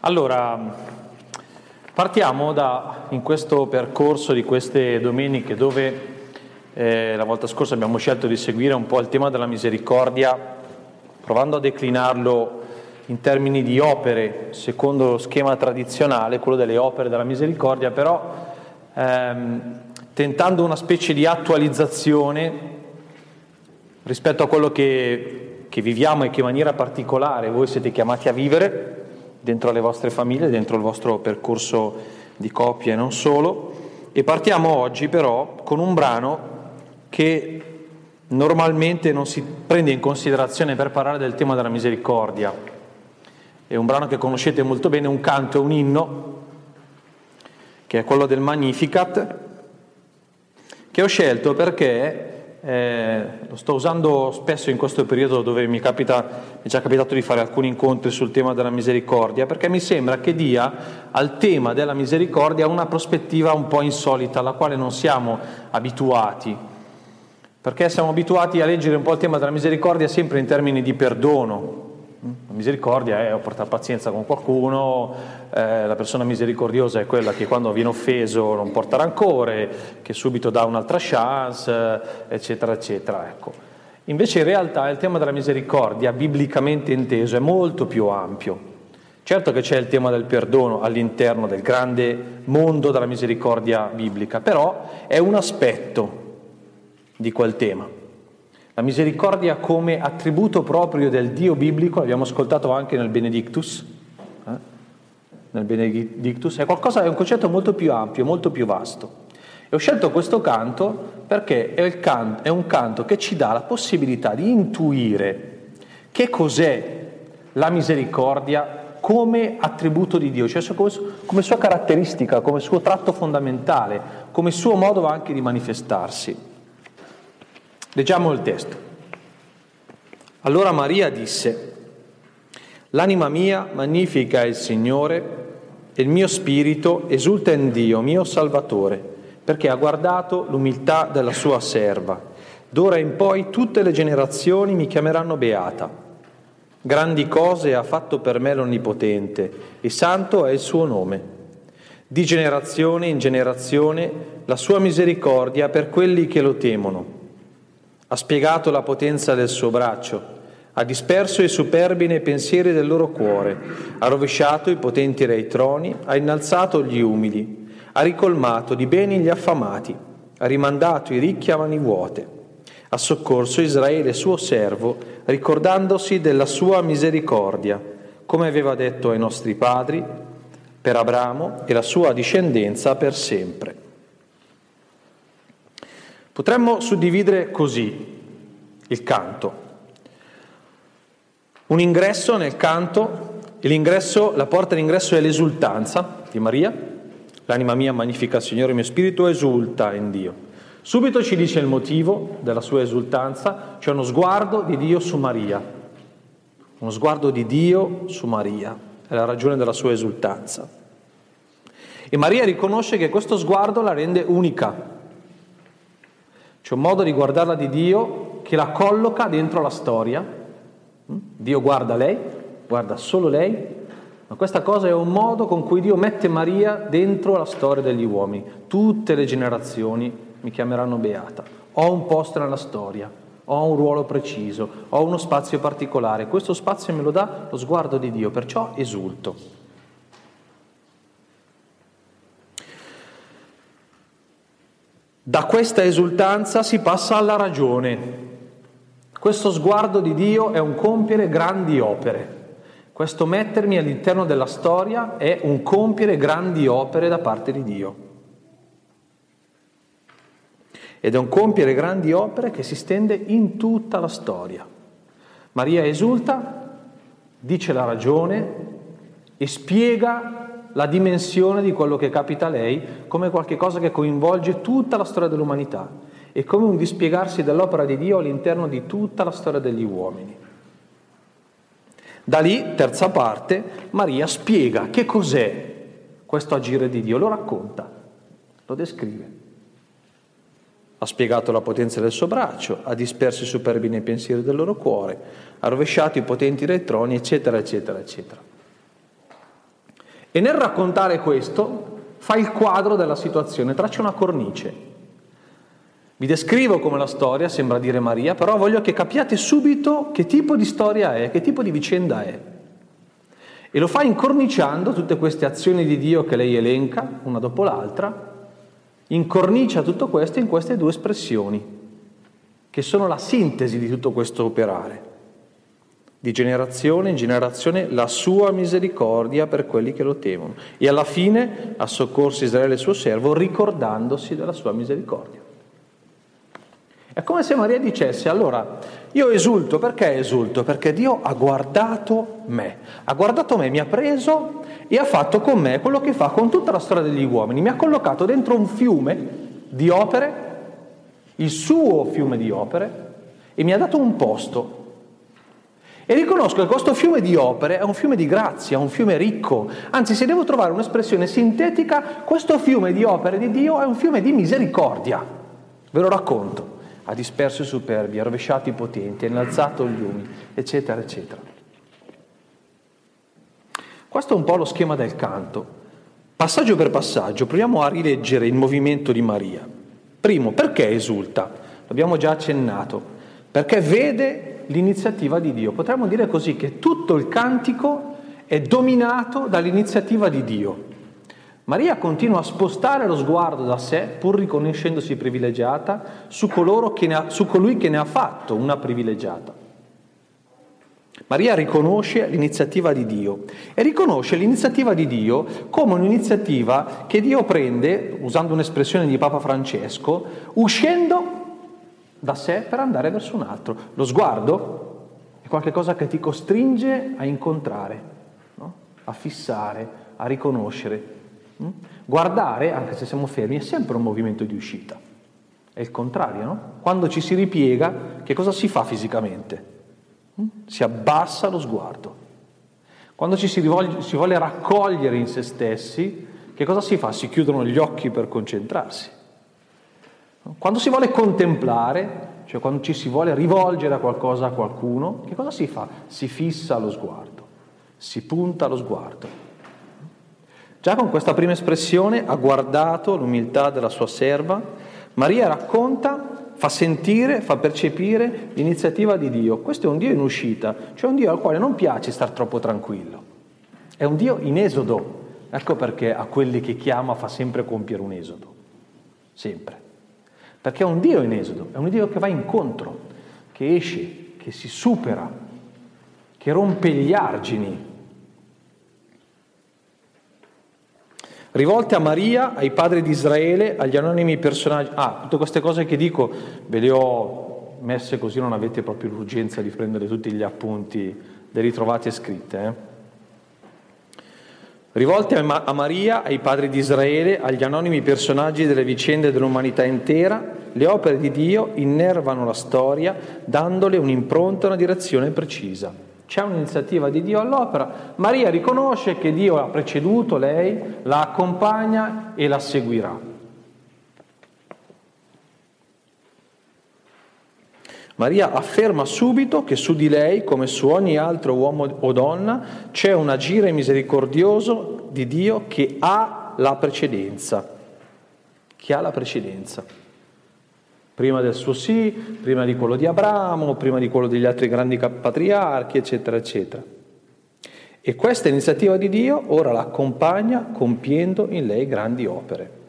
Allora, partiamo in questo percorso di queste domeniche dove la volta scorsa abbiamo scelto di seguire un po' il tema della misericordia, provando a declinarlo in termini di opere, secondo lo schema tradizionale, quello delle opere della misericordia, però tentando una specie di attualizzazione rispetto a quello che viviamo e che in maniera particolare voi siete chiamati a vivere dentro le vostre famiglie, dentro il vostro percorso di coppia e non solo. E partiamo oggi però con un brano che normalmente non si prende in considerazione per parlare del tema della misericordia. È un brano che conoscete molto bene, un canto, un inno, che è quello del Magnificat, che ho scelto perché lo sto usando spesso in questo periodo dove mi è già capitato di fare alcuni incontri sul tema della misericordia, perché mi sembra che dia al tema della misericordia una prospettiva un po' insolita, alla quale non siamo abituati, perché siamo abituati a leggere un po' il tema della misericordia sempre in termini di perdono. La misericordia è portare pazienza con qualcuno, la persona misericordiosa è quella che quando viene offeso non porta rancore, che subito dà un'altra chance, eccetera, eccetera. Ecco. Invece in realtà il tema della misericordia, biblicamente inteso, è molto più ampio. Certo che c'è il tema del perdono all'interno del grande mondo della misericordia biblica, però è un aspetto di quel tema. La misericordia come attributo proprio del Dio biblico, l'abbiamo ascoltato anche nel Benedictus, è un concetto molto più ampio, molto più vasto. E ho scelto questo canto perché è un canto che ci dà la possibilità di intuire che cos'è la misericordia come attributo di Dio, cioè come sua caratteristica, come suo tratto fondamentale, come suo modo anche di manifestarsi. Leggiamo il testo. Allora Maria disse: «L'anima mia magnifica il Signore e il mio spirito esulta in Dio, mio Salvatore, perché ha guardato l'umiltà della sua serva. D'ora in poi tutte le generazioni mi chiameranno beata. Grandi cose ha fatto per me l'Onnipotente, e santo è il suo nome. Di generazione in generazione la sua misericordia per quelli che lo temono. Ha spiegato la potenza del suo braccio, ha disperso i superbi nei pensieri del loro cuore, ha rovesciato i potenti dai troni, ha innalzato gli umili, ha ricolmato di beni gli affamati, ha rimandato i ricchi a mani vuote, ha soccorso Israele suo servo, ricordandosi della sua misericordia, come aveva detto ai nostri padri, per Abramo e la sua discendenza per sempre». Potremmo suddividere così il canto. Un ingresso nel canto, la porta d'ingresso è l'esultanza di Maria. L'anima mia magnifica il Signore, il mio spirito esulta in Dio. Subito ci dice il motivo della sua esultanza, cioè uno sguardo di Dio su Maria. Uno sguardo di Dio su Maria è la ragione della sua esultanza. E Maria riconosce che questo sguardo la rende unica. C'è un modo di guardarla di Dio che la colloca dentro la storia. Dio guarda lei, guarda solo lei, ma questa cosa è un modo con cui Dio mette Maria dentro la storia degli uomini. Tutte le generazioni mi chiameranno beata. Ho un posto nella storia, ho un ruolo preciso, ho uno spazio particolare. Questo spazio me lo dà lo sguardo di Dio, perciò esulto. Da questa esultanza si passa alla ragione. Questo sguardo di Dio è un compiere grandi opere. Questo mettermi all'interno della storia è un compiere grandi opere da parte di Dio. Ed è un compiere grandi opere che si estende in tutta la storia. Maria esulta, dice la ragione e spiega la dimensione di quello che capita a lei come qualche cosa che coinvolge tutta la storia dell'umanità e come un dispiegarsi dell'opera di Dio all'interno di tutta la storia degli uomini. Da lì, terza parte, Maria spiega che cos'è questo agire di Dio, lo racconta, lo descrive. Ha spiegato la potenza del suo braccio, ha disperso i superbi nei pensieri del loro cuore, ha rovesciato i potenti dai troni, eccetera, eccetera, eccetera. E nel raccontare questo fa il quadro della situazione, traccia una cornice. Vi descrivo come la storia, sembra dire Maria, però voglio che capiate subito che tipo di storia è, che tipo di vicenda è. E lo fa incorniciando tutte queste azioni di Dio che lei elenca, una dopo l'altra, incornicia tutto questo in queste due espressioni, che sono la sintesi di tutto questo operare. Di generazione in generazione la sua misericordia per quelli che lo temono. E alla fine ha soccorso Israele il suo servo ricordandosi della sua misericordia. È come se Maria dicesse: allora io esulto, perché esulto? Perché Dio ha guardato me, mi ha preso e ha fatto con me quello che fa con tutta la storia degli uomini, mi ha collocato dentro un fiume di opere, il suo fiume di opere, e mi ha dato un posto. E riconosco che questo fiume di opere è un fiume di grazia, è un fiume ricco. Anzi, se devo trovare un'espressione sintetica, questo fiume di opere di Dio è un fiume di misericordia. Ve lo racconto. Ha disperso i superbi, ha rovesciato i potenti, ha innalzato gli umili, eccetera, eccetera. Questo è un po' lo schema del canto. Passaggio per passaggio, proviamo a rileggere il movimento di Maria. Primo, perché esulta? L'abbiamo già accennato. Perché vede l'iniziativa di Dio. Potremmo dire così che tutto il cantico è dominato dall'iniziativa di Dio. Maria continua a spostare lo sguardo da sé, pur riconoscendosi privilegiata, su colui che ne ha fatto una privilegiata. Maria riconosce l'iniziativa di Dio e riconosce l'iniziativa di Dio come un'iniziativa che Dio prende, usando un'espressione di Papa Francesco, uscendo da sé per andare verso un altro. Lo sguardo è qualcosa che ti costringe a incontrare, no? A fissare, a riconoscere. Guardare, anche se siamo fermi, è sempre un movimento di uscita. È il contrario, no? Quando ci si ripiega, che cosa si fa fisicamente? Si abbassa lo sguardo. Quando ci si vuole raccogliere in se stessi, che cosa si fa? Si chiudono gli occhi per concentrarsi. Quando si vuole contemplare, cioè quando ci si vuole rivolgere a qualcosa, a qualcuno, che cosa si fa? Si fissa lo sguardo, si punta lo sguardo. Già con questa prima espressione, ha guardato l'umiltà della sua serva, Maria racconta, fa sentire, fa percepire l'iniziativa di Dio. Questo è un Dio in uscita, cioè un Dio al quale non piace star troppo tranquillo. È un Dio in esodo, ecco perché a quelli che chiama fa sempre compiere un esodo, sempre. Perché è un Dio in esodo, è un Dio che va incontro, che esce, che si supera, che rompe gli argini. Rivolte a Maria, ai padri di Israele, agli anonimi personaggi. Tutte queste cose che dico ve le ho messe così non avete proprio l'urgenza di prendere tutti gli appunti, le ritrovate scritte, Rivolte a Maria, ai padri di Israele, agli anonimi personaggi delle vicende dell'umanità intera, le opere di Dio innervano la storia dandole un'impronta, una direzione precisa. C'è un'iniziativa di Dio all'opera. Maria riconosce che Dio ha preceduto lei, la accompagna e la seguirà. Maria afferma subito che su di lei, come su ogni altro uomo o donna, c'è un agire misericordioso di Dio che ha la precedenza. Che ha la precedenza. Prima del suo sì, prima di quello di Abramo, prima di quello degli altri grandi patriarchi, eccetera, eccetera. E questa iniziativa di Dio ora la accompagna compiendo in lei grandi opere.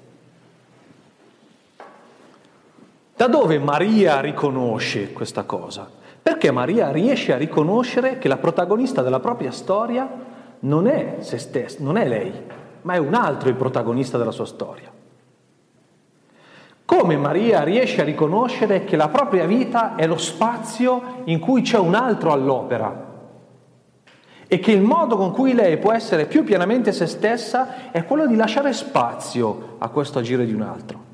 Da dove Maria riconosce questa cosa? Perché Maria riesce a riconoscere che la protagonista della propria storia non è se stessa, non è lei, ma è un altro il protagonista della sua storia. Come Maria riesce a riconoscere che la propria vita è lo spazio in cui c'è un altro all'opera e che il modo con cui lei può essere più pienamente se stessa è quello di lasciare spazio a questo agire di un altro.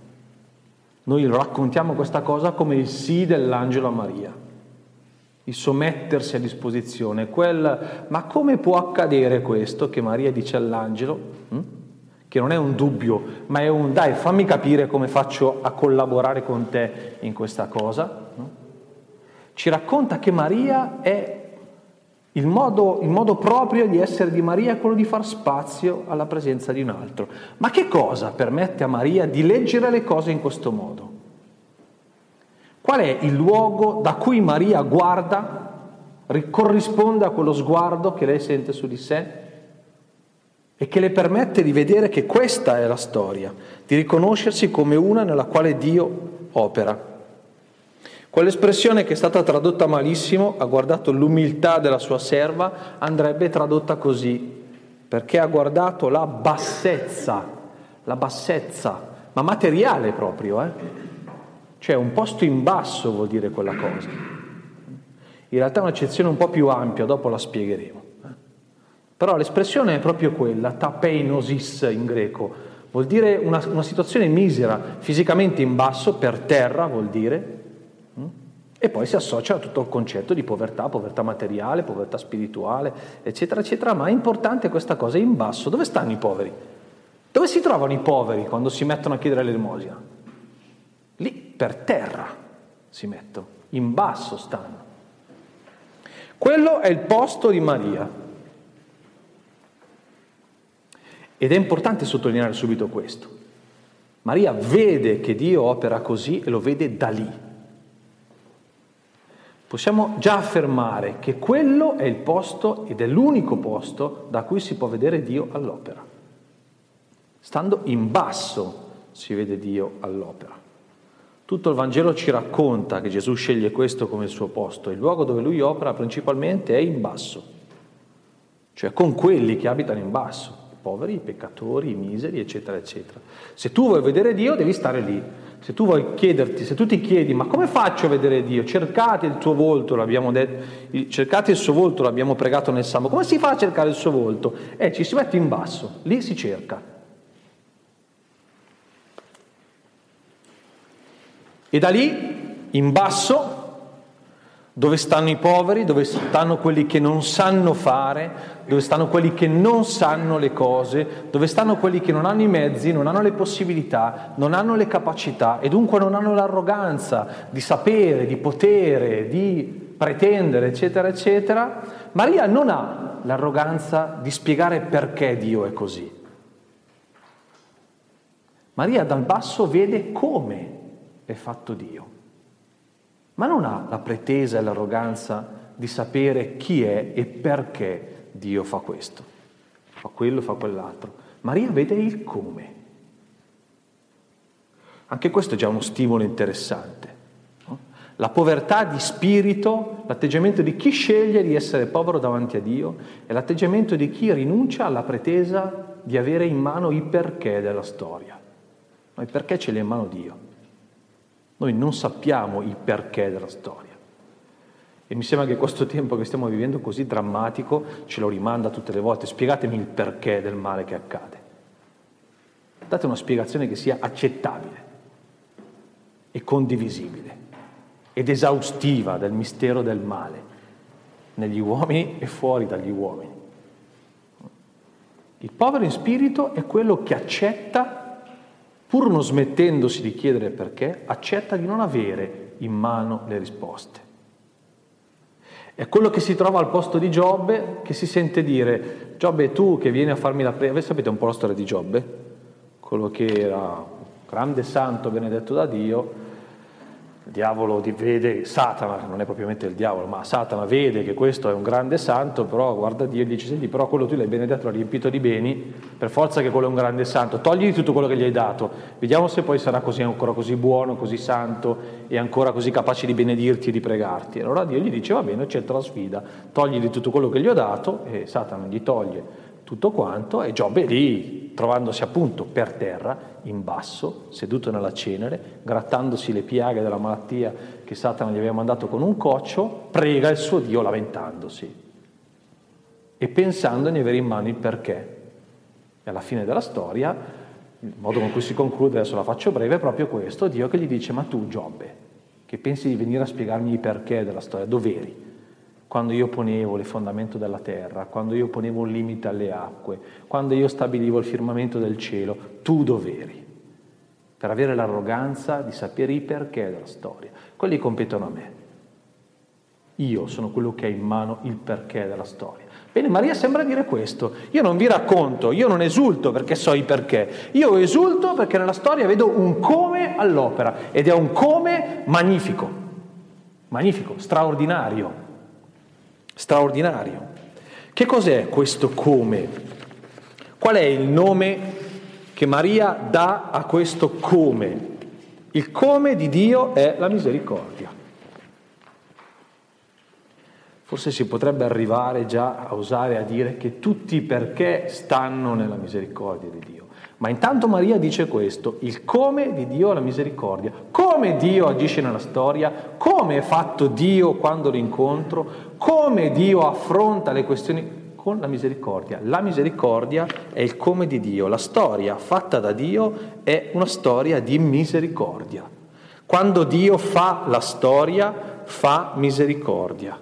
Noi raccontiamo questa cosa come il sì dell'angelo a Maria, il sommettersi a disposizione, ma come può accadere questo che Maria dice all'angelo? Che non è un dubbio, ma è un dai, fammi capire come faccio a collaborare con te in questa cosa. Ci racconta che Maria è Il modo proprio di essere di Maria è quello di far spazio alla presenza di un altro. Ma che cosa permette a Maria di leggere le cose in questo modo? Qual è il luogo da cui Maria guarda, corrisponde a quello sguardo che lei sente su di sé e che le permette di vedere che questa è la storia, di riconoscersi come una nella quale Dio opera? Quell'espressione che è stata tradotta malissimo, ha guardato l'umiltà della sua serva, andrebbe tradotta così, perché ha guardato la bassezza, ma materiale proprio, cioè un posto in basso vuol dire quella cosa. In realtà è un'accezione un po' più ampia, dopo la spiegheremo. Però l'espressione è proprio quella, tapeinosis in greco, vuol dire una situazione misera, fisicamente in basso, per terra vuol dire. E poi si associa a tutto il concetto di povertà, povertà materiale, povertà spirituale, eccetera, eccetera. Ma è importante questa cosa, in basso. Dove stanno i poveri? Dove si trovano i poveri quando si mettono a chiedere l'elemosina? Lì, per terra, si mettono. In basso stanno. Quello è il posto di Maria. Ed è importante sottolineare subito questo. Maria vede che Dio opera così e lo vede da lì. Possiamo già affermare che quello è il posto ed è l'unico posto da cui si può vedere Dio all'opera. Stando in basso si vede Dio all'opera. Tutto il Vangelo ci racconta che Gesù sceglie questo come il suo posto. Il luogo dove lui opera principalmente è in basso, cioè con quelli che abitano in basso, i poveri, i peccatori, i miseri, eccetera, eccetera. Se tu vuoi vedere Dio devi stare lì. Se tu vuoi chiederti, se tu ti chiedi, ma come faccio a vedere Dio? Cercate il tuo volto, l'abbiamo detto, cercate il suo volto, l'abbiamo pregato nel Salmo. Come si fa a cercare il suo volto? Ci si mette in basso, lì si cerca. E da lì, in basso, dove stanno i poveri, dove stanno quelli che non sanno fare, dove stanno quelli che non sanno le cose, dove stanno quelli che non hanno i mezzi, non hanno le possibilità, non hanno le capacità e dunque non hanno l'arroganza di sapere, di potere, di pretendere, eccetera, eccetera. Maria non ha l'arroganza di spiegare perché Dio è così. Maria dal basso vede come è fatto Dio. Ma non ha la pretesa e l'arroganza di sapere chi è e perché Dio fa questo, fa quello, fa quell'altro. Maria vede il come. Anche questo è già uno stimolo interessante. La povertà di spirito, l'atteggiamento di chi sceglie di essere povero davanti a Dio e l'atteggiamento di chi rinuncia alla pretesa di avere in mano i perché della storia. Ma il perché ce li ha in mano Dio. Noi non sappiamo il perché della storia. E mi sembra che questo tempo che stiamo vivendo così drammatico ce lo rimanda tutte le volte. Spiegatemi il perché del male che accade. Date una spiegazione che sia accettabile e condivisibile ed esaustiva del mistero del male negli uomini e fuori dagli uomini. Il povero in spirito è quello che accetta, pur non smettendosi di chiedere perché, accetta di non avere in mano le risposte. È quello che si trova al posto di Giobbe, che si sente dire: Giobbe, tu che vieni a farmi la preghiera. Voi sapete un po' la storia di Giobbe? Quello che era un grande santo benedetto da Dio, il diavolo vede, Satana, non è propriamente il diavolo, ma Satana vede che questo è un grande santo, però guarda Dio e dice: senti, però quello tu l'hai benedetto, l'hai riempito di beni, per forza che quello è un grande santo, togli tutto quello che gli hai dato, vediamo se poi sarà così, ancora così buono, così santo e ancora così capace di benedirti e di pregarti. E allora Dio gli dice: va bene, accetta la sfida, togli tutto quello che gli ho dato, e Satana gli toglie tutto quanto e Giobbe è lì, trovandosi appunto per terra, in basso, seduto nella cenere, grattandosi le piaghe della malattia che Satana gli aveva mandato con un coccio, prega il suo Dio lamentandosi e pensando di avere in mano il perché. E alla fine della storia, il modo con cui si conclude, adesso la faccio breve, è proprio questo: Dio che gli dice: ma tu, Giobbe, che pensi di venire a spiegarmi il perché della storia, dov'eri? Quando io ponevo le fondamenta della terra, quando io ponevo un limite alle acque, quando io stabilivo il firmamento del cielo, tu dov'eri? Per avere l'arroganza di sapere i perché della storia. Quelli competono a me. Io sono quello che ha in mano il perché della storia. Bene, Maria sembra dire questo. Io non vi racconto, io non esulto perché so i perché. Io esulto perché nella storia vedo un come all'opera, ed è un come magnifico. Magnifico, straordinario. Straordinario. Che cos'è questo come? Qual è il nome che Maria dà a questo come? Il come di Dio è la misericordia. Forse si potrebbe arrivare già a osare a dire che tutti i perché stanno nella misericordia di Dio. Ma intanto Maria dice questo, il come di Dio è la misericordia. Come Dio agisce nella storia, come è fatto Dio quando lo incontro, come Dio affronta le questioni con la misericordia. La misericordia è il come di Dio. La storia fatta da Dio è una storia di misericordia. Quando Dio fa la storia, fa misericordia.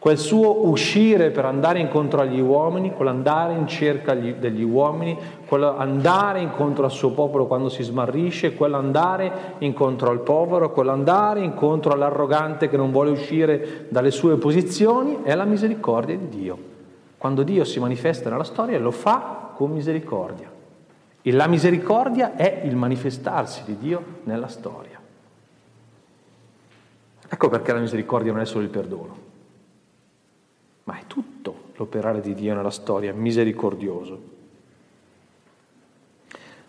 Quel suo uscire per andare incontro agli uomini, quell'andare in cerca degli uomini, quell'andare incontro al suo popolo quando si smarrisce, quell'andare incontro al povero, quell'andare incontro all'arrogante che non vuole uscire dalle sue posizioni, è la misericordia di Dio. Quando Dio si manifesta nella storia lo fa con misericordia. E la misericordia è il manifestarsi di Dio nella storia. Ecco perché la misericordia non è solo il perdono. Ma è tutto l'operare di Dio nella storia, misericordioso.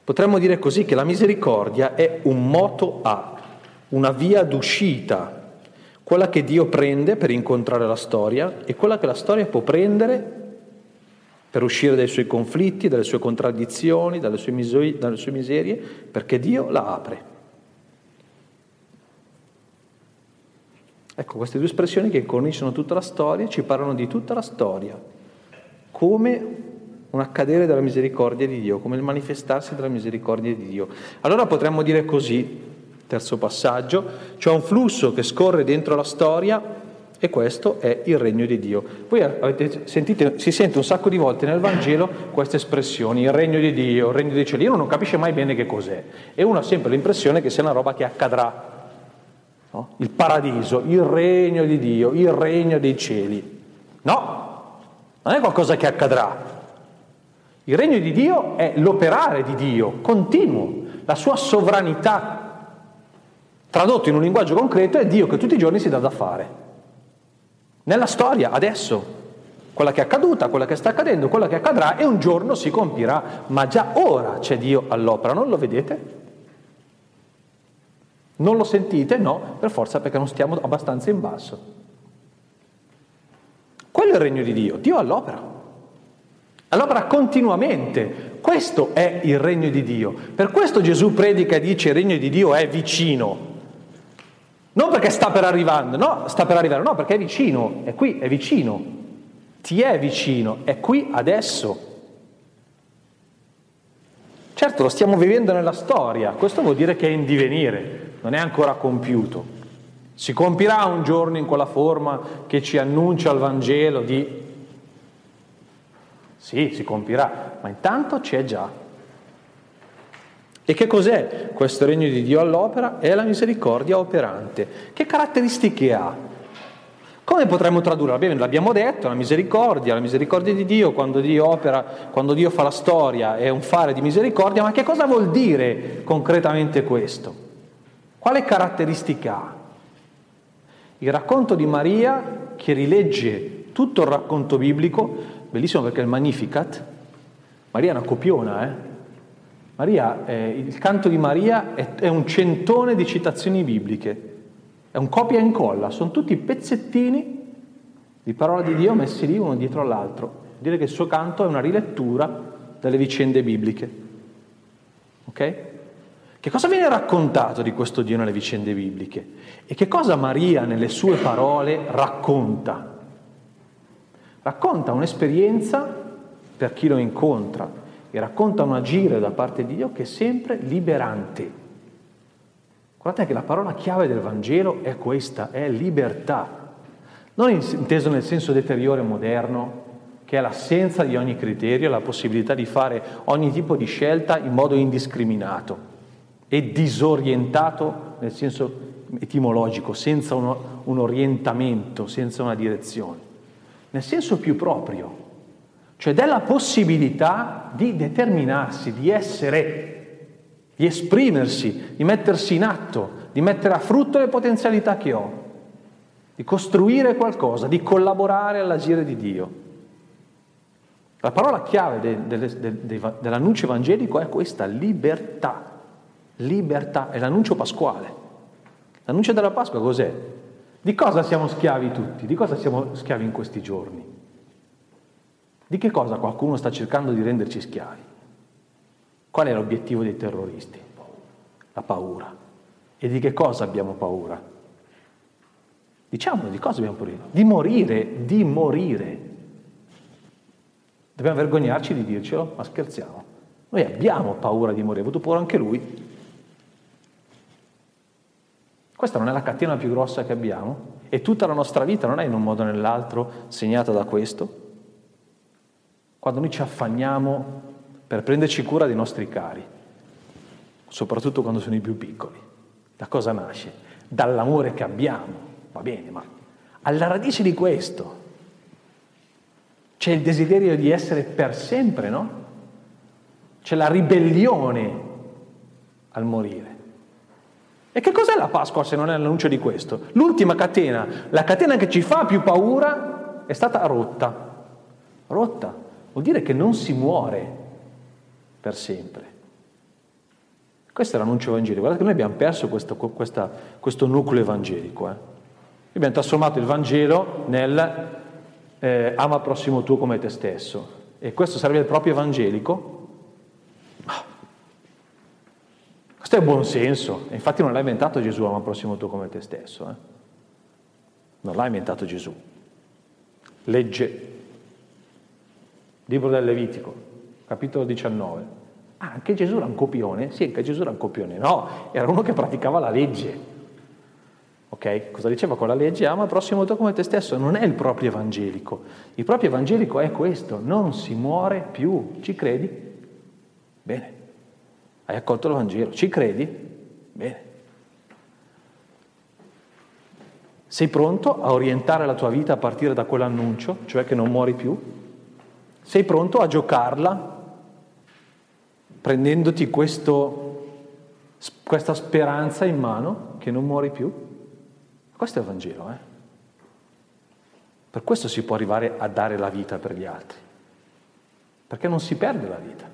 Potremmo dire così che la misericordia è un moto A, una via d'uscita, quella che Dio prende per incontrare la storia e quella che la storia può prendere per uscire dai suoi conflitti, dalle sue contraddizioni, dalle sue miserie, perché Dio la apre. Ecco, queste due espressioni che incorniciano tutta la storia, ci parlano di tutta la storia, come un accadere della misericordia di Dio, come il manifestarsi della misericordia di Dio. Allora potremmo dire così, terzo passaggio, c'è un flusso che scorre dentro la storia e questo è il regno di Dio. Voi avete sentito, si sente un sacco di volte nel Vangelo queste espressioni, il regno di Dio, il regno dei cieli, uno non capisce mai bene che cos'è e uno ha sempre l'impressione che sia una roba che accadrà. No? Il paradiso, il regno di Dio, il regno dei cieli. No, non è qualcosa che accadrà. Il regno di Dio è l'operare di Dio, continuo, la sua sovranità. Tradotto in un linguaggio concreto è Dio che tutti i giorni si dà da fare. Nella storia, adesso, quella che è accaduta, quella che sta accadendo, quella che accadrà e un giorno si compirà, ma già ora c'è Dio all'opera, non lo vedete? Non lo sentite? No, per forza perché non stiamo abbastanza in basso. Quello è il regno di Dio. Dio all'opera continuamente. Questo è il regno di Dio. Per questo Gesù predica e dice il regno di Dio è vicino. Non perché sta per arrivare, no, perché è vicino, è qui, è vicino. Ti è vicino, è qui adesso. Certo, lo stiamo vivendo nella storia, questo vuol dire che è in divenire, non è ancora compiuto. Si compirà un giorno in quella forma che ci annuncia il Vangelo di... Sì, si compirà, ma intanto c'è già. E che cos'è questo regno di Dio all'opera? È la misericordia operante. Che caratteristiche ha? Come potremmo tradurla? Bene, l'abbiamo detto, la misericordia di Dio, quando Dio opera, quando Dio fa la storia, è un fare di misericordia, ma che cosa vuol dire concretamente questo? Quale caratteristica ha? Il racconto di Maria, che rilegge tutto il racconto biblico, bellissimo perché è il Magnificat, Maria è una copiona, Maria, il canto di Maria è un centone di citazioni bibliche. È un copia e incolla, sono tutti pezzettini di parola di Dio messi lì uno dietro all'altro. Dire che il suo canto è una rilettura delle vicende bibliche. Ok? Che cosa viene raccontato di questo Dio nelle vicende bibliche? E che cosa Maria nelle sue parole racconta? Racconta un'esperienza per chi lo incontra e racconta un agire da parte di Dio che è sempre liberante. Guardate che la parola chiave del Vangelo è questa, è libertà. Non inteso nel senso deteriore moderno, che è l'assenza di ogni criterio e la possibilità di fare ogni tipo di scelta in modo indiscriminato e disorientato nel senso etimologico, senza un orientamento, senza una direzione, nel senso più proprio, cioè della possibilità di determinarsi, di essere, di esprimersi, di mettersi in atto, di mettere a frutto le potenzialità che ho, di costruire qualcosa, di collaborare all'agire di Dio. La parola chiave dell'annuncio evangelico è questa, libertà. Libertà è l'annuncio pasquale. L'annuncio della Pasqua cos'è? Di cosa siamo schiavi tutti? Di cosa siamo schiavi in questi giorni? Di che cosa qualcuno sta cercando di renderci schiavi? Qual è l'obiettivo dei terroristi? La paura. E di che cosa abbiamo paura? Diciamo di cosa abbiamo paura? Di morire, di morire. Dobbiamo vergognarci di dircelo, ma scherziamo. Noi abbiamo paura di morire, ha avuto paura anche lui. Questa non è la catena più grossa che abbiamo? E tutta la nostra vita non è in un modo o nell'altro segnata da questo? Quando noi ci affanniamo per prenderci cura dei nostri cari, soprattutto quando sono i più piccoli, da cosa nasce? Dall'amore che abbiamo, va bene, ma alla radice di questo c'è il desiderio di essere per sempre, no? C'è la ribellione al morire. E che cos'è la Pasqua se non è l'annuncio di questo? L'ultima catena, la catena che ci fa più paura, è stata rotta. Rotta vuol dire che non si muore per sempre. Questo è l'annuncio evangelico. Guardate che noi abbiamo perso questo nucleo evangelico. Abbiamo trasformato il Vangelo nel... ama il prossimo tuo come te stesso, e questo sarebbe il proprio evangelico. Questo è buon senso, e infatti non l'ha inventato Gesù, ama il prossimo tuo come te stesso, non l'ha inventato Gesù. Legge, libro del Levitico, capitolo 19. Anche Gesù era un copione? Sì, anche Gesù era un copione, no, era uno che praticava la legge. Ok? Cosa diceva con la legge? Ama il prossimo tuo come te stesso. Non è il proprio evangelico. Il proprio evangelico è questo. Non si muore più. Ci credi? Bene. Hai accolto il Vangelo. Ci credi? Bene. Sei pronto a orientare la tua vita a partire da quell'annuncio, cioè che non muori più? Sei pronto a giocarla prendendoti questa speranza in mano che non muori più? Questo è il Vangelo, Per questo si può arrivare a dare la vita per gli altri. Perché non si perde la vita.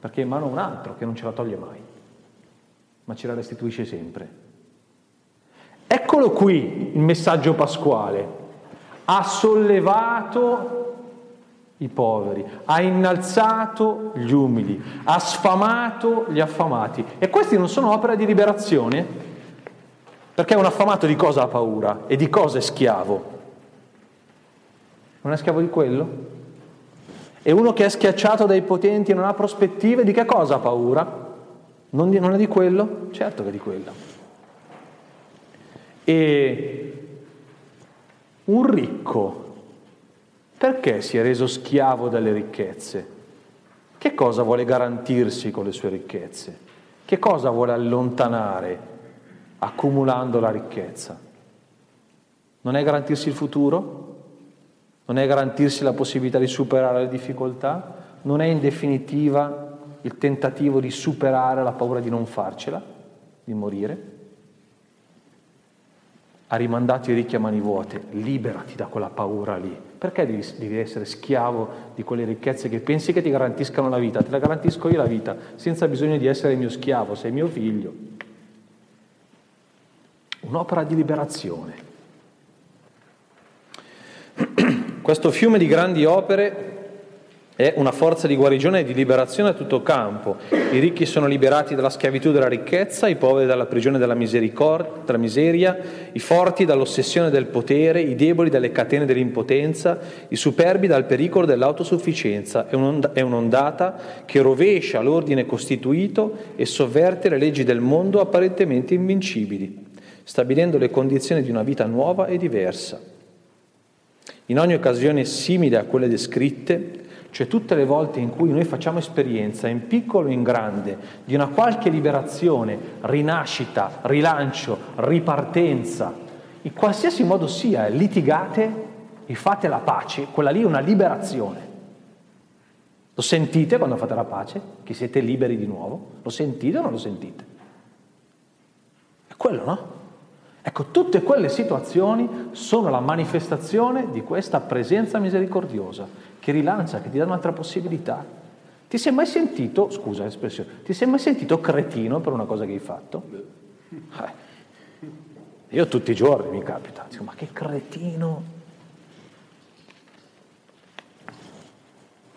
Perché è in mano un altro che non ce la toglie mai, ma ce la restituisce sempre. Eccolo qui il messaggio pasquale. Ha sollevato i poveri, ha innalzato gli umili, ha sfamato gli affamati. E questi non sono opera di liberazione? Perché un affamato di cosa ha paura? E di cosa è schiavo? Non è schiavo di quello? E uno che è schiacciato dai potenti e non ha prospettive, di che cosa ha paura? Non è di quello? Certo che è di quello. E un ricco, perché si è reso schiavo delle ricchezze? Che cosa vuole garantirsi con le sue ricchezze? Che cosa vuole allontanare accumulando la ricchezza? Non è garantirsi il futuro? Non è garantirsi la possibilità di superare le difficoltà? Non è in definitiva il tentativo di superare la paura di non farcela, di morire? Ha rimandato i ricchi a mani vuote. Liberati da quella paura lì. Perché devi essere schiavo di quelle ricchezze che pensi che ti garantiscano la vita? Te la garantisco io la vita, senza bisogno di essere mio schiavo, sei mio figlio. Un'opera di liberazione. Questo fiume di grandi opere è una forza di guarigione e di liberazione a tutto campo. I ricchi sono liberati dalla schiavitù della ricchezza, i poveri dalla prigione della misericordia, della miseria, i forti dall'ossessione del potere, i deboli dalle catene dell'impotenza, i superbi dal pericolo dell'autosufficienza. È un'ondata che rovescia l'ordine costituito e sovverte le leggi del mondo apparentemente invincibili, stabilendo le condizioni di una vita nuova e diversa. In ogni occasione simile a quelle descritte, Cioè tutte le volte in cui noi facciamo esperienza, in piccolo e in grande, di una qualche liberazione, rinascita, rilancio, ripartenza, in qualsiasi modo sia, litigate e fate la pace, quella lì è una liberazione. Lo sentite quando fate la pace? Che siete liberi di nuovo? Lo sentite o non lo sentite? È quello, no? Ecco, tutte quelle situazioni sono la manifestazione di questa presenza misericordiosa che rilancia, che ti dà un'altra possibilità. Ti sei mai sentito, scusa l'espressione, ti sei mai sentito cretino per una cosa che hai fatto? Io tutti i giorni mi capita, dico, ma che cretino!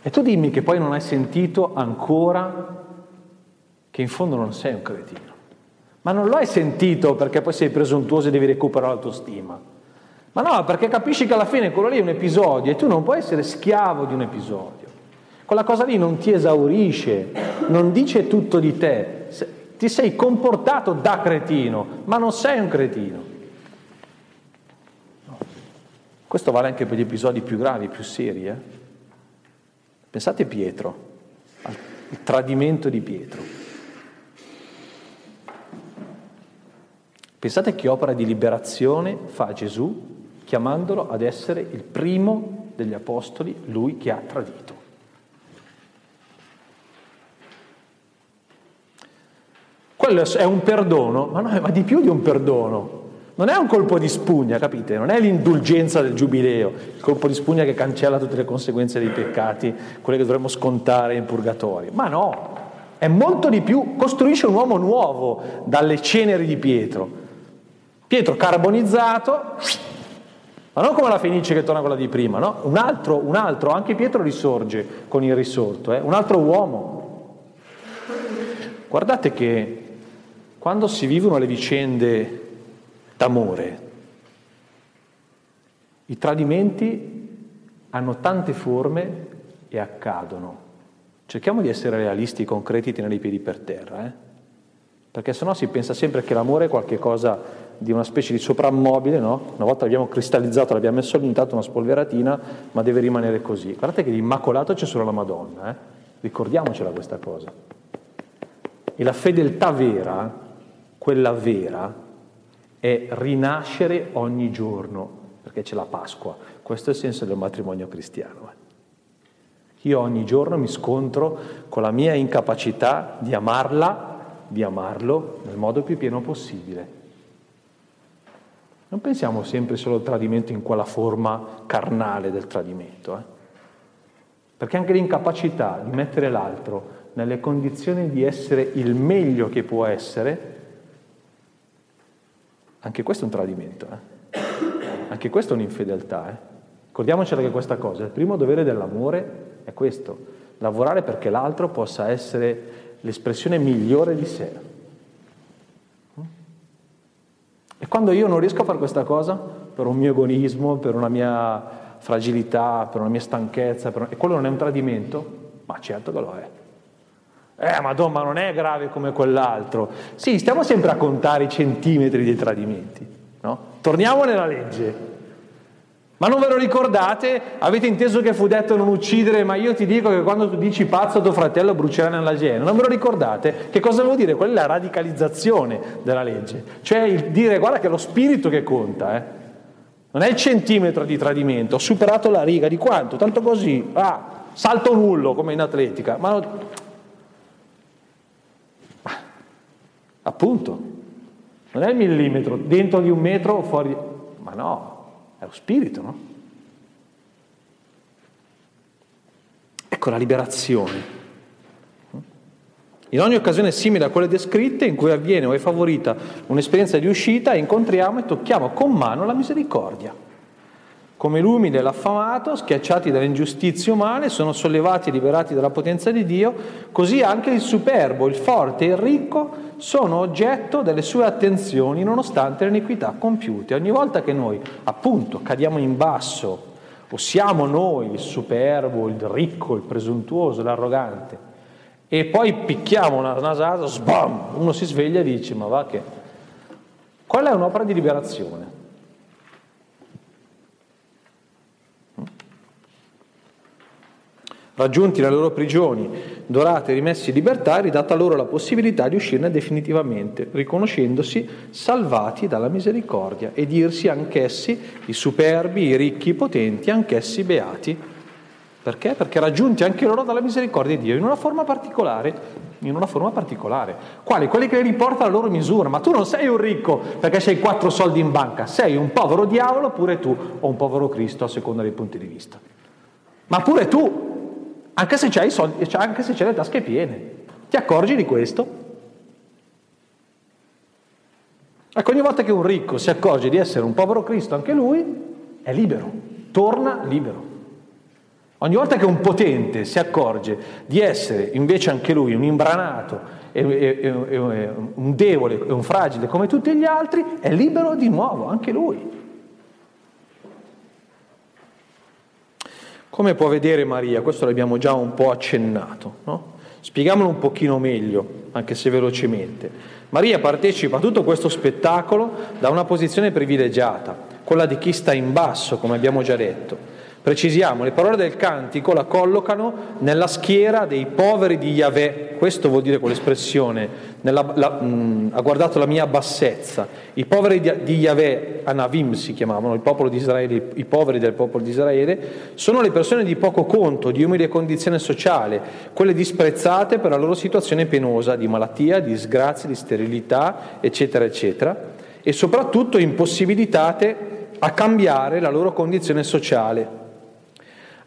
E tu dimmi che poi non hai sentito ancora che in fondo non sei un cretino. Ma non lo hai sentito perché poi sei presuntuoso e devi recuperare l'autostima. Ma no, perché capisci che alla fine quello lì è un episodio e tu non puoi essere schiavo di un episodio. Quella cosa lì non ti esaurisce, non dice tutto di te. Ti sei comportato da cretino, ma non sei un cretino. No. Questo vale anche per gli episodi più gravi, più seri. Pensate Pietro, al tradimento di Pietro. Pensate che opera di liberazione fa Gesù chiamandolo ad essere il primo degli apostoli, lui che ha tradito. Quello è un perdono, ma no, ma di più di un perdono. Non è un colpo di spugna, capite? Non è l'indulgenza del giubileo, il colpo di spugna che cancella tutte le conseguenze dei peccati, quelle che dovremmo scontare in purgatorio. Ma no, è molto di più, costruisce un uomo nuovo dalle ceneri di Pietro. Pietro carbonizzato, ma non come la Fenice che torna quella di prima, no? Un altro, anche Pietro risorge con il risorto, un altro uomo. Guardate che quando si vivono le vicende d'amore, i tradimenti hanno tante forme e accadono. Cerchiamo di essere realisti, concreti, tenere i piedi per terra, perché sennò si pensa sempre che l'amore è qualcosa di una specie di soprammobile, no? Una volta l'abbiamo cristallizzato, l'abbiamo messo all'intanto una spolveratina, ma deve rimanere così. Guardate che di immacolato c'è solo la Madonna, ricordiamocela questa cosa. E la fedeltà vera, quella vera, è rinascere ogni giorno, perché c'è la Pasqua. Questo è il senso del matrimonio cristiano. Io ogni giorno mi scontro con la mia incapacità di amarla, di amarlo nel modo più pieno possibile. Non pensiamo sempre solo al tradimento in quella forma carnale del tradimento, perché anche l'incapacità di mettere l'altro nelle condizioni di essere il meglio che può essere, anche questo è un tradimento, anche questo è un'infedeltà. Ricordiamocela che questa cosa, il primo dovere dell'amore è questo, lavorare perché l'altro possa essere l'espressione migliore di sé. E quando io non riesco a fare questa cosa, per un mio egoismo, per una mia fragilità, per una mia stanchezza, e quello non è un tradimento? Ma certo che lo è. Madonna, non è grave come quell'altro. Sì, stiamo sempre a contare i centimetri dei tradimenti, no? Torniamo nella legge. Ma non ve lo ricordate? Avete inteso che fu detto non uccidere, ma io ti dico che quando tu dici pazzo tuo fratello brucerà nella iena. Non ve lo ricordate? Che cosa vuol dire? Quella è la radicalizzazione della legge. Cioè il dire guarda che è lo spirito che conta, non è il centimetro di tradimento, ho superato la riga di quanto? Tanto così, salto nullo come in atletica. Ma appunto, non è il millimetro, dentro di un metro o fuori, ma no. È lo spirito, no? Ecco la liberazione. In ogni occasione simile a quelle descritte in cui avviene o è favorita un'esperienza di uscita, incontriamo e tocchiamo con mano la misericordia. Come l'umile e l'affamato, schiacciati dalle ingiustizie umane, sono sollevati e liberati dalla potenza di Dio, così anche il superbo, il forte e il ricco sono oggetto delle sue attenzioni nonostante le iniquità compiute. Ogni volta che noi, appunto, cadiamo in basso, o siamo noi il superbo, il ricco, il presuntuoso, l'arrogante, e poi picchiamo una nasata, sbam, uno si sveglia e dice, ma va che... Quella è un'opera di liberazione. Raggiunti le loro prigioni, dorate e rimessi in libertà, è ridata loro la possibilità di uscirne definitivamente, riconoscendosi salvati dalla misericordia e dirsi anch'essi, i superbi, i ricchi, i potenti, anch'essi beati. Perché? Perché raggiunti anche loro dalla misericordia di Dio, in una forma particolare. Quali? Quelli che li riporta alla loro misura. Ma tu non sei un ricco perché hai 4 soldi in banca, sei un povero diavolo pure tu, o un povero Cristo a seconda dei punti di vista. Ma pure tu, anche se c'hai i soldi, anche se c'hai le tasche piene, ti accorgi di questo? Ecco, ogni volta che un ricco si accorge di essere un povero Cristo, anche lui è libero, torna libero. Ogni volta che un potente si accorge di essere invece anche lui un imbranato, un debole, un fragile come tutti gli altri, è libero di nuovo anche lui. Come può vedere Maria? Questo l'abbiamo già un po' accennato, no? Spieghiamolo un pochino meglio, anche se velocemente. Maria partecipa a tutto questo spettacolo da una posizione privilegiata, quella di chi sta in basso, come abbiamo già detto. Precisiamo, le parole del cantico la collocano nella schiera dei poveri di Yahvé. Questo vuol dire quell'espressione, ha guardato la mia bassezza. I poveri di Yahvé, Anavim si chiamavano, il popolo di Israele, i poveri del popolo di Israele, sono le persone di poco conto, di umile condizione sociale, quelle disprezzate per la loro situazione penosa, di malattia, di disgrazie, di sterilità, eccetera, eccetera, e soprattutto impossibilitate a cambiare la loro condizione sociale,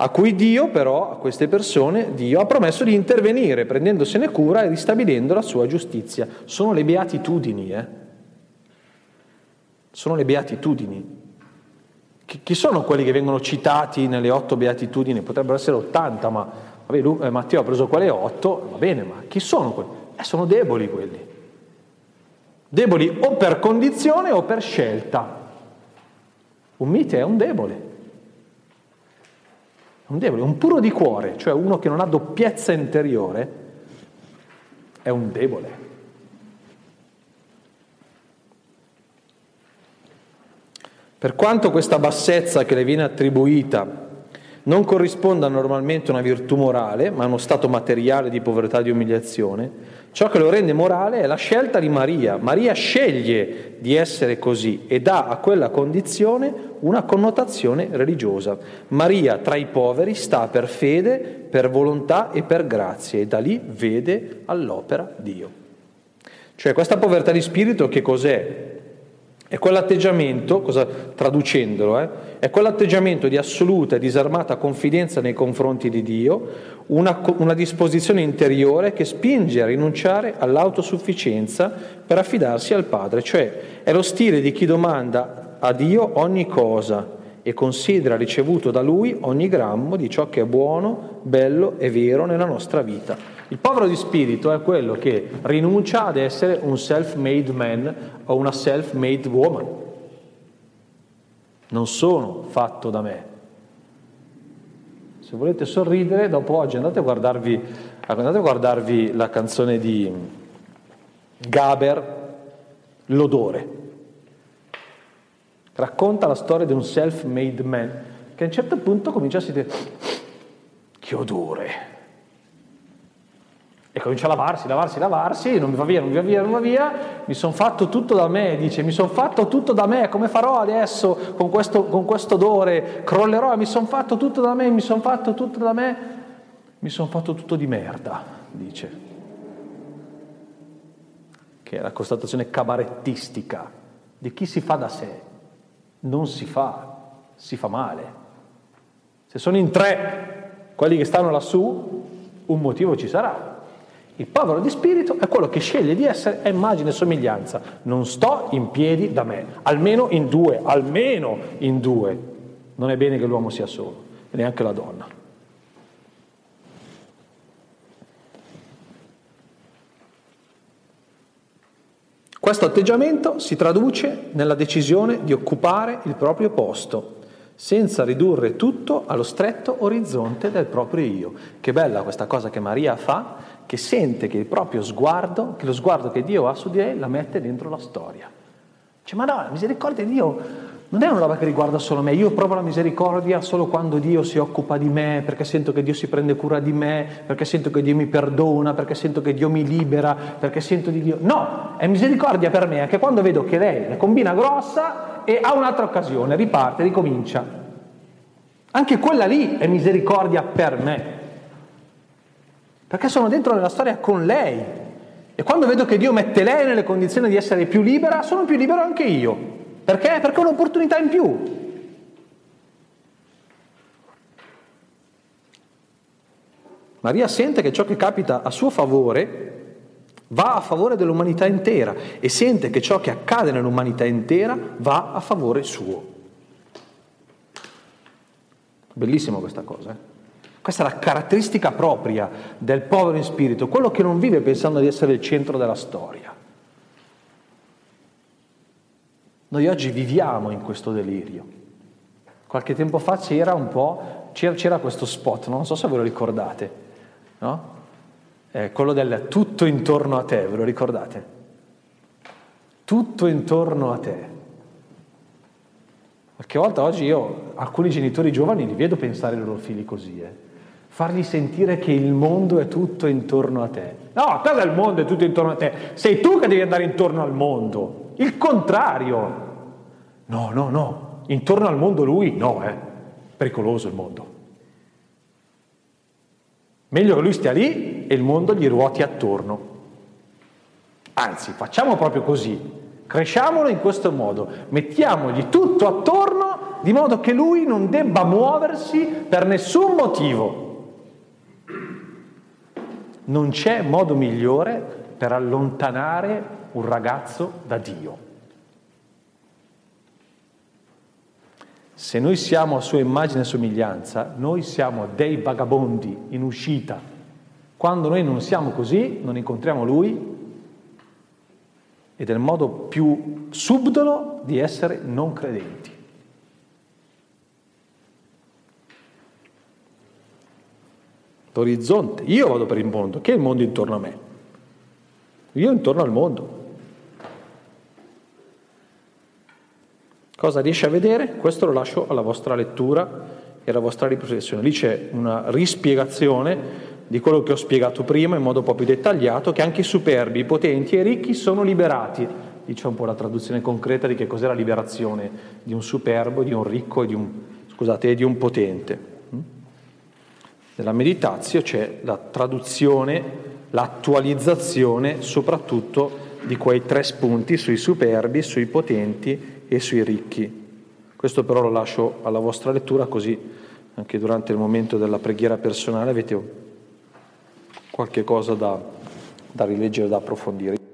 a cui Dio però, a queste persone, Dio ha promesso di intervenire, prendendosene cura e ristabilendo la sua giustizia. Sono le beatitudini, Sono le beatitudini. Chi sono quelli che vengono citati nelle 8 beatitudini? Potrebbero essere 80, ma vabbè, Matteo ha preso quale 8, va bene, ma chi sono quelli? Sono deboli quelli. Deboli o per condizione o per scelta. Un mite è un debole. Un debole, un puro di cuore, cioè uno che non ha doppiezza interiore, è un debole. Per quanto questa bassezza che le viene attribuita non corrisponda normalmente a una virtù morale, ma a uno stato materiale di povertà e di umiliazione, ciò che lo rende morale è la scelta di Maria. Maria sceglie di essere così e dà a quella condizione una connotazione religiosa. Maria tra i poveri sta per fede, per volontà e per grazie, e da lì vede all'opera Dio. Cioè questa povertà di spirito che cos'è? È quell'atteggiamento, traducendolo, è quell'atteggiamento di assoluta e disarmata confidenza nei confronti di Dio, una disposizione interiore che spinge a rinunciare all'autosufficienza per affidarsi al Padre, cioè è lo stile di chi domanda a Dio ogni cosa e considera ricevuto da Lui ogni grammo di ciò che è buono, bello e vero nella nostra vita. Il povero di spirito è quello che rinuncia ad essere un self-made man o una self-made woman. Non sono fatto da me. Se volete sorridere, dopo oggi andate a guardarvi la canzone di Gaber, L'odore. Racconta la storia di un self-made man che a un certo punto comincia a sentire che odore. E comincia a lavarsi, non va via, mi sono fatto tutto da me, dice, come farò adesso con questo odore? Crollerò, mi sono fatto tutto di merda, dice. Che è la constatazione cabarettistica di chi si fa da sé. Non si fa male. Se sono in 3 quelli che stanno lassù, un motivo ci sarà. Il povero di spirito è quello che sceglie di essere a immagine e somiglianza. Non sto in piedi da me, almeno in due. Non è bene che l'uomo sia solo, e neanche la donna. Questo atteggiamento si traduce nella decisione di occupare il proprio posto, senza ridurre tutto allo stretto orizzonte del proprio io. Che bella questa cosa che Maria fa, che sente che il proprio sguardo, che lo sguardo che Dio ha su di lei, la mette dentro la storia. Dice, ma no, la misericordia di Dio non è una roba che riguarda solo me. Io provo la misericordia solo quando Dio si occupa di me, perché sento che Dio si prende cura di me, perché sento che Dio mi perdona, perché sento che Dio mi libera, perché sento di Dio. No, è misericordia per me anche quando vedo che lei la combina grossa e ha un'altra occasione, riparte, ricomincia. Anche quella lì è misericordia per me, perché sono dentro nella storia con lei, e quando vedo che Dio mette lei nelle condizioni di essere più libera, sono più libero anche io. Perché? Perché è un'opportunità in più. Maria sente che ciò che capita a suo favore va a favore dell'umanità intera, e sente che ciò che accade nell'umanità intera va a favore suo. Bellissima questa cosa, eh? Questa è la caratteristica propria del povero in spirito, quello che non vive pensando di essere il centro della storia. Noi oggi viviamo in questo delirio. Qualche tempo fa c'era questo spot, non so se ve lo ricordate, no? Quello del tutto intorno a te, ve lo ricordate? Tutto intorno a te. Qualche volta oggi io alcuni genitori giovani li vedo pensare ai loro figli così, fargli sentire che il mondo è tutto intorno a te. No, cosa il mondo è tutto intorno a te? Sei tu che devi andare intorno al mondo. Il contrario. No. Intorno al mondo lui? No. Pericoloso il mondo. Meglio che lui stia lì e il mondo gli ruoti attorno. Anzi, facciamo proprio così. Cresciamolo in questo modo. Mettiamogli tutto attorno di modo che lui non debba muoversi per nessun motivo. Non c'è modo migliore per allontanare un ragazzo da Dio. Se noi siamo a sua immagine e somiglianza, noi siamo dei vagabondi in uscita. Quando noi non siamo così, non incontriamo Lui, ed è il modo più subdolo di essere non credenti. L'orizzonte. Io vado per il mondo, che è il mondo intorno a me. Io intorno al mondo. Cosa riesce a vedere? Questo lo lascio alla vostra lettura e alla vostra riflessione. Lì c'è una rispiegazione di quello che ho spiegato prima in modo un po' più dettagliato, che anche i superbi, i potenti e i ricchi sono liberati. Lì c'è un po' la traduzione concreta di che cos'è la liberazione di un superbo, di un ricco e di un potente. Nella Meditatio c'è la traduzione, l'attualizzazione soprattutto di quei tre spunti sui superbi, sui potenti e sui ricchi. Questo però lo lascio alla vostra lettura, così anche durante il momento della preghiera personale avete qualche cosa da rileggere, da approfondire.